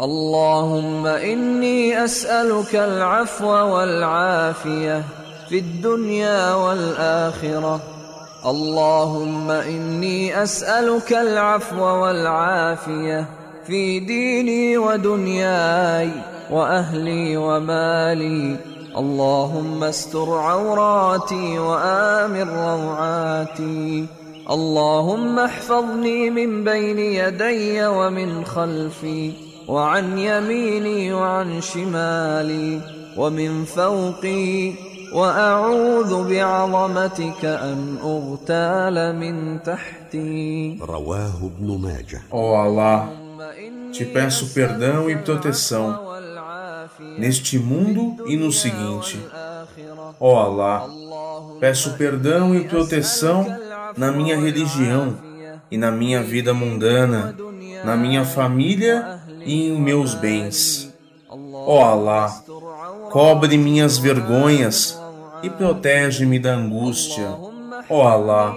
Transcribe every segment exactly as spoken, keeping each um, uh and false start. اللهم إني أسألك العفو والعافية في الدنيا والآخرة اللهم إني أسألك العفو والعافية في ديني ودنياي وأهلي ومالي اللهم استر عوراتي وآمن روعاتي اللهم احفظني من بين يدي ومن خلفي وعن يميني وعن شمالي ومن فوقي وأعوذ بعظمتك أن أغتال من تحتي. رواه ابن ماجه. Ó Allah, te peço perdão e proteção neste mundo e no seguinte. Ó Allah, peço perdão e proteção na minha religião e na minha vida mundana, na minha família e em meus bens. Ó Allah, cobre minhas vergonhas e protege-me da angústia. Ó Allah,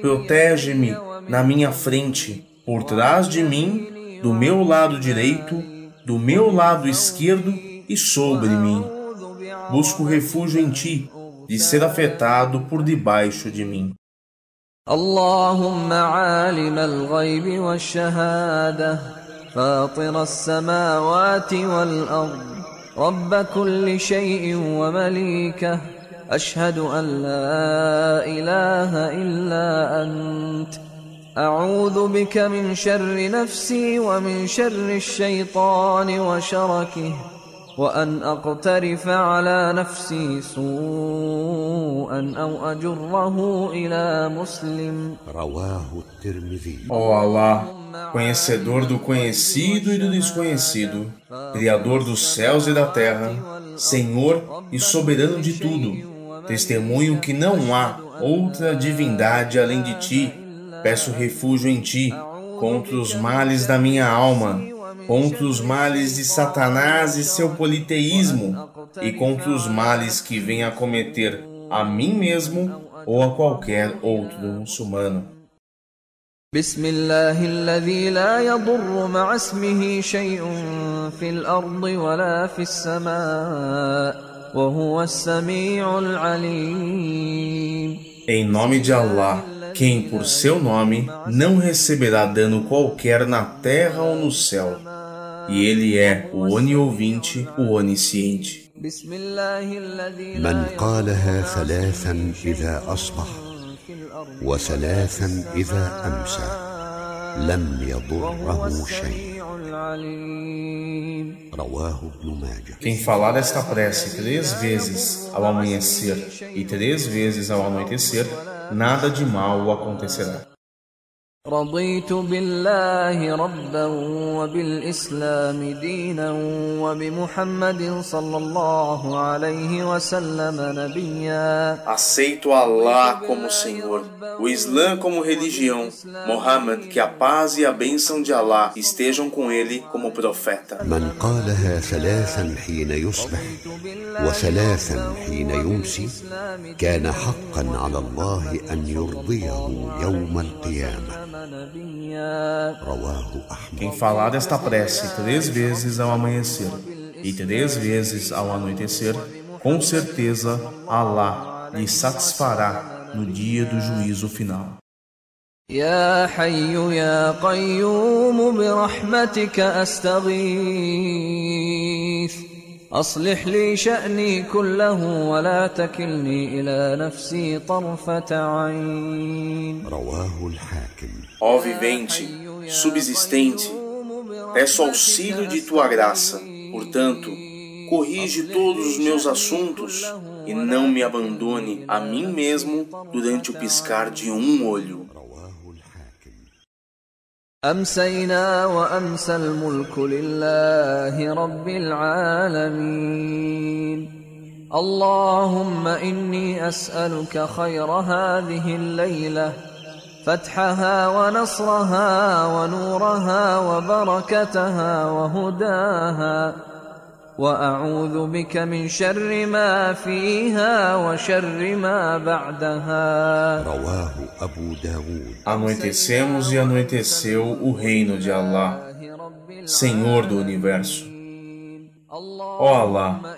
protege-me na minha frente, por trás de mim, do meu lado direito, do meu lado esquerdo e sobre mim. Busco refúgio em Ti, de ser afetado por debaixo de mim. Allahumma alim al-ghayb wa shahada فاطر السماوات والأرض رب كل شيء ومليكه أشهد أن لا إله إلا أنت أعوذ بك من شر نفسي ومن شر الشيطان وشركه وأن أقترف على نفسي سوءا أو أجره إلى مسلم. رواه الترمذي. Oh Allah, conhecedor do conhecido e do desconhecido, Criador dos céus e da terra, Senhor e soberano de tudo, testemunho que não há outra divindade além de Ti, peço refúgio em Ti, contra os males da minha alma, contra os males de Satanás e seu politeísmo, e contra os males que venha a cometer a mim mesmo ou a qualquer outro muçulmano. بسم الله الذي لا يضر مع اسمه شيء في الأرض ولا في السماء وهو السميع العليم. Em nome de Allah, quem por seu nome não receberá dano qualquer na terra ou no céu, e ele é o oniovinte, o onisciente. من قالها ثلاثا إذا أصبح وثلاثا إذا أمسى لم يضره شيء. رواه ابن ماجه. Quem falar esta prece três vezes ao amanhecer e três vezes ao anoitecer, nada de mal acontecerá. رضيت بالله ربا وبالإسلام دينا وبمحمد صلى الله عليه وسلم نبيا. Aceito Allah como Senhor, o Islã como religião, Muhammad, que a paz e a bênção de Allah estejam com ele, como profeta. من قالها ثلاثا حين يصبح وثلاثا حين يمسي كان حقا على الله أن يرضيه يوم القيامة. Quem falar desta prece três vezes ao amanhecer e três vezes ao anoitecer, com certeza Allah lhe satisfará no dia do juízo final. Ya Hayyu Ya Qayyum bi rahmatika astaghith أصلح لي شأني كله ولا تكلني إلى نفسي طرفة عين. رواه الحاكم. Ó vivente, subsistente, peço auxílio de tua graça. Portanto, corrige todos os meus assuntos e não me abandone a mim mesmo durante o piscar de um olho. أمسينا وأمسى الملك لله رب العالمين اللهم إني أسألك خير هذه الليلة فتحها ونصرها ونورها وبركتها وهداها وأعوذ بك من شر ما فيها وشر ما بعدها. رواه Abu Dawud. Anoitecemos e anoiteceu o reino de Allah. Senhor do Universo. Ó Allah,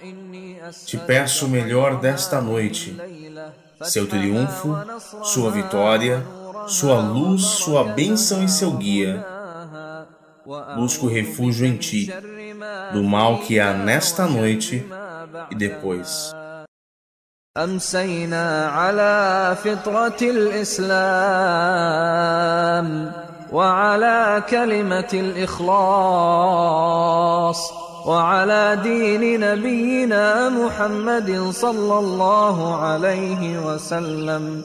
te peço o melhor desta noite, seu triunfo, sua vitória, sua luz, sua bênção e seu guia. Busco refúgio em ti, do mal que há nesta noite e depois. أمسينا على فطرة الإسلام وعلى كلمة الإخلاص وعلى دين نبينا محمد صلى الله عليه وسلم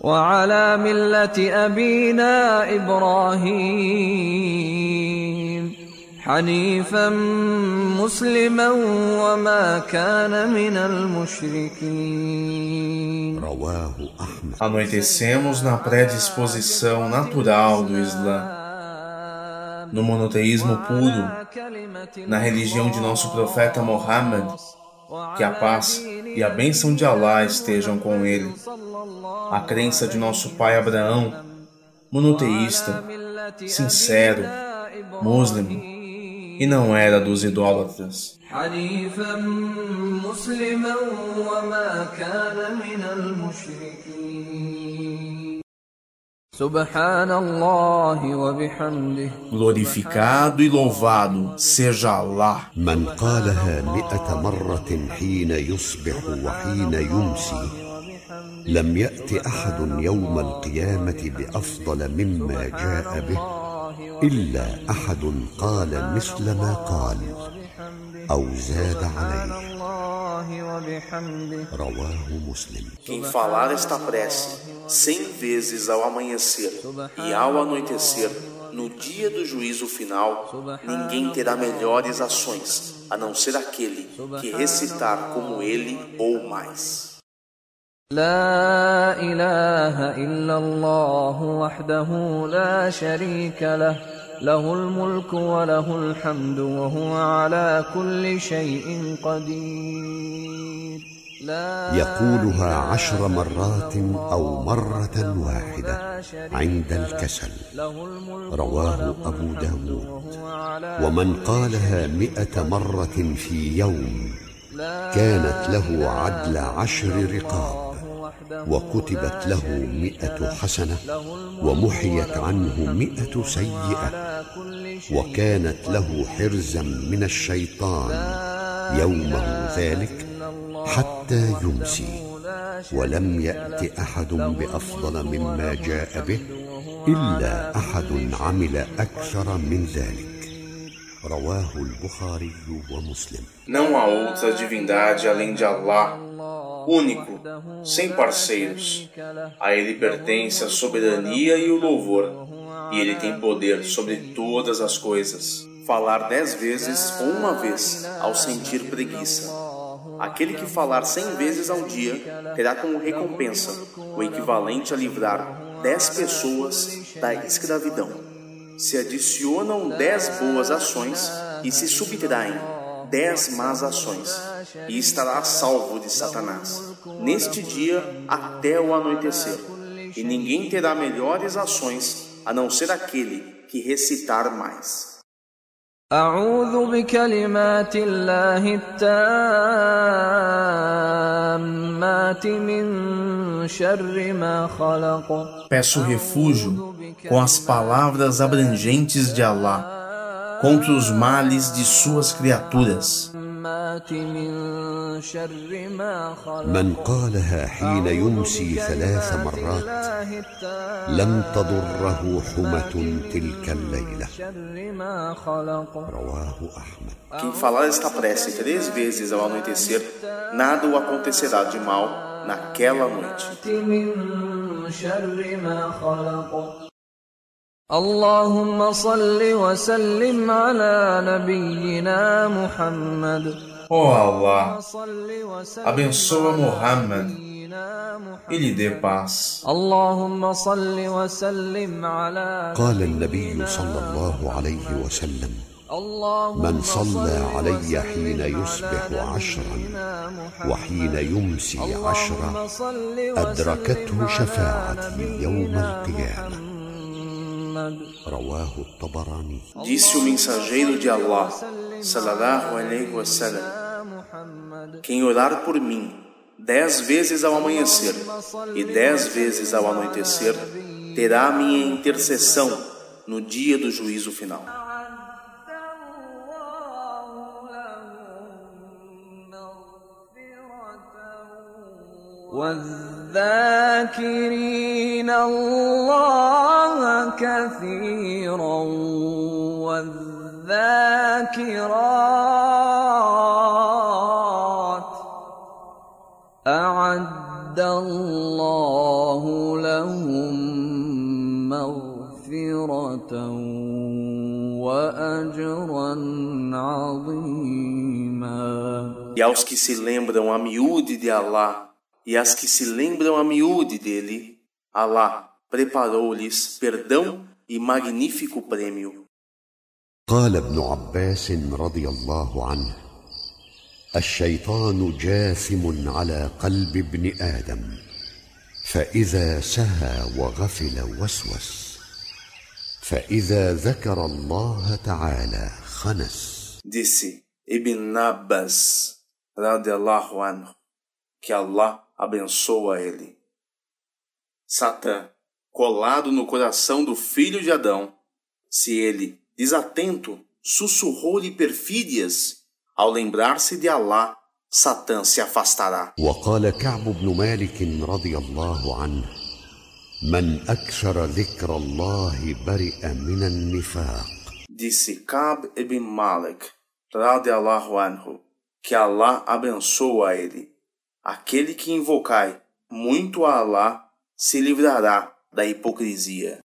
وعلى ملة أبينا إبراهيم حنيفا مسلما وما كان من المشركين. Anoitecemos na predisposição natural do Islã, no monoteísmo puro, na religião de nosso profeta Muhammad, que a paz e a bênção de Allah estejam com ele, a crença de nosso pai Abraão, monoteísta, sincero, muçulmano, e não era dos idólatras. Glorificado e louvado seja Allah. إلا أحد قال مثل ما قال أو زاد عليه رواه مسلم. Quem falar esta prece cem vezes ao amanhecer e ao anoitecer no dia do juízo final, ninguém terá melhores ações a não ser aquele que recitar como ele ou mais. لا إله إلا الله وحده لا شريك له له الملك وله الحمد وهو على كل شيء قدير يقولها عشر مرات أو مرة واحدة عند الكسل رواه أبو داود ومن قالها مئة مرة في يوم كانت له عدل عشر رقاب وكتبت له مئة حسنة ومحيت عنه مئة سيئة وكانت له حرزا من الشيطان يومه ذلك حتى يمسي ولم يأت أحد بأفضل مما جاء به إلا أحد عمل أكثر من ذلك. Não há outra divindade além de Allah, único, sem parceiros. A ele pertence a soberania e o louvor, e ele tem poder sobre todas as coisas. Falar dez vezes ou uma vez ao sentir preguiça. Aquele que falar cem vezes ao dia terá como recompensa o equivalente a livrar dez pessoas da escravidão. Se adicionam dez boas ações e se subtraem dez más ações, e estará salvo de Satanás, neste dia até o anoitecer. E ninguém terá melhores ações, a não ser aquele que recitar mais. A'udhu bi kalimatillahi tammati min sharri ma khalaq. Peço refúgio com as palavras abrangentes de Allah contra os males de suas criaturas. من قالها حين يمسي ثلاث مرات لم تضره حمة تلك الليلة. رواه أحمد. Quem falar esta prece três vezes ao anoitecer, nada o acontecerá de mal naquela noite. اللهم صل وسلم على نبينا محمد. Oh Allah, abençoa Muhammad e lhe dê paz. اللهم صل وسلم على. قال النبي صلى الله عليه وسلم من صلى علي حين يصبح عشرا وحين يمسي عشرا أدركته شفاعتي يوم القيامة. Disse o mensageiro de Allah, salallahu alaihi wa sallam, quem orar por mim dez vezes ao amanhecer e dez vezes ao anoitecer, terá minha intercessão no dia do juízo final. وَالذَّاكِرِينَ اللَّهَ كَثِيرًا وَالذَّاكِرَاتِ أَعَدَّ اللَّهُ لَهُم مَّغْفِرَةً وَأَجْرًا عَظِيمًا. E aos que se lembram a miúde de Allah, e as que se lembram a miúde dele, Allah preparou-lhes perdão e magnífico prêmio. قال ابن عباس رضي الله عنه: الشيطان جاثم على قلب ابن آدم فإذا سهى وغفل وسوس فإذا ذكر الله تعالى خنس. Disse Ibn Abbas رضي الله عنه, que Allah abençoa ele. Satã, colado no coração do filho de Adão, se ele, desatento, sussurrou-lhe perfídias, ao lembrar-se de Allah, Satã se afastará. وقال كعب بن مالك رضي الله عنه: من أكثر ذكر الله برئ من النفاق. Disse Ka'b ibn Malik, رضي الله عنه, que Allah abençoa ele. Aquele que invocai muito a Allah se livrará da hipocrisia.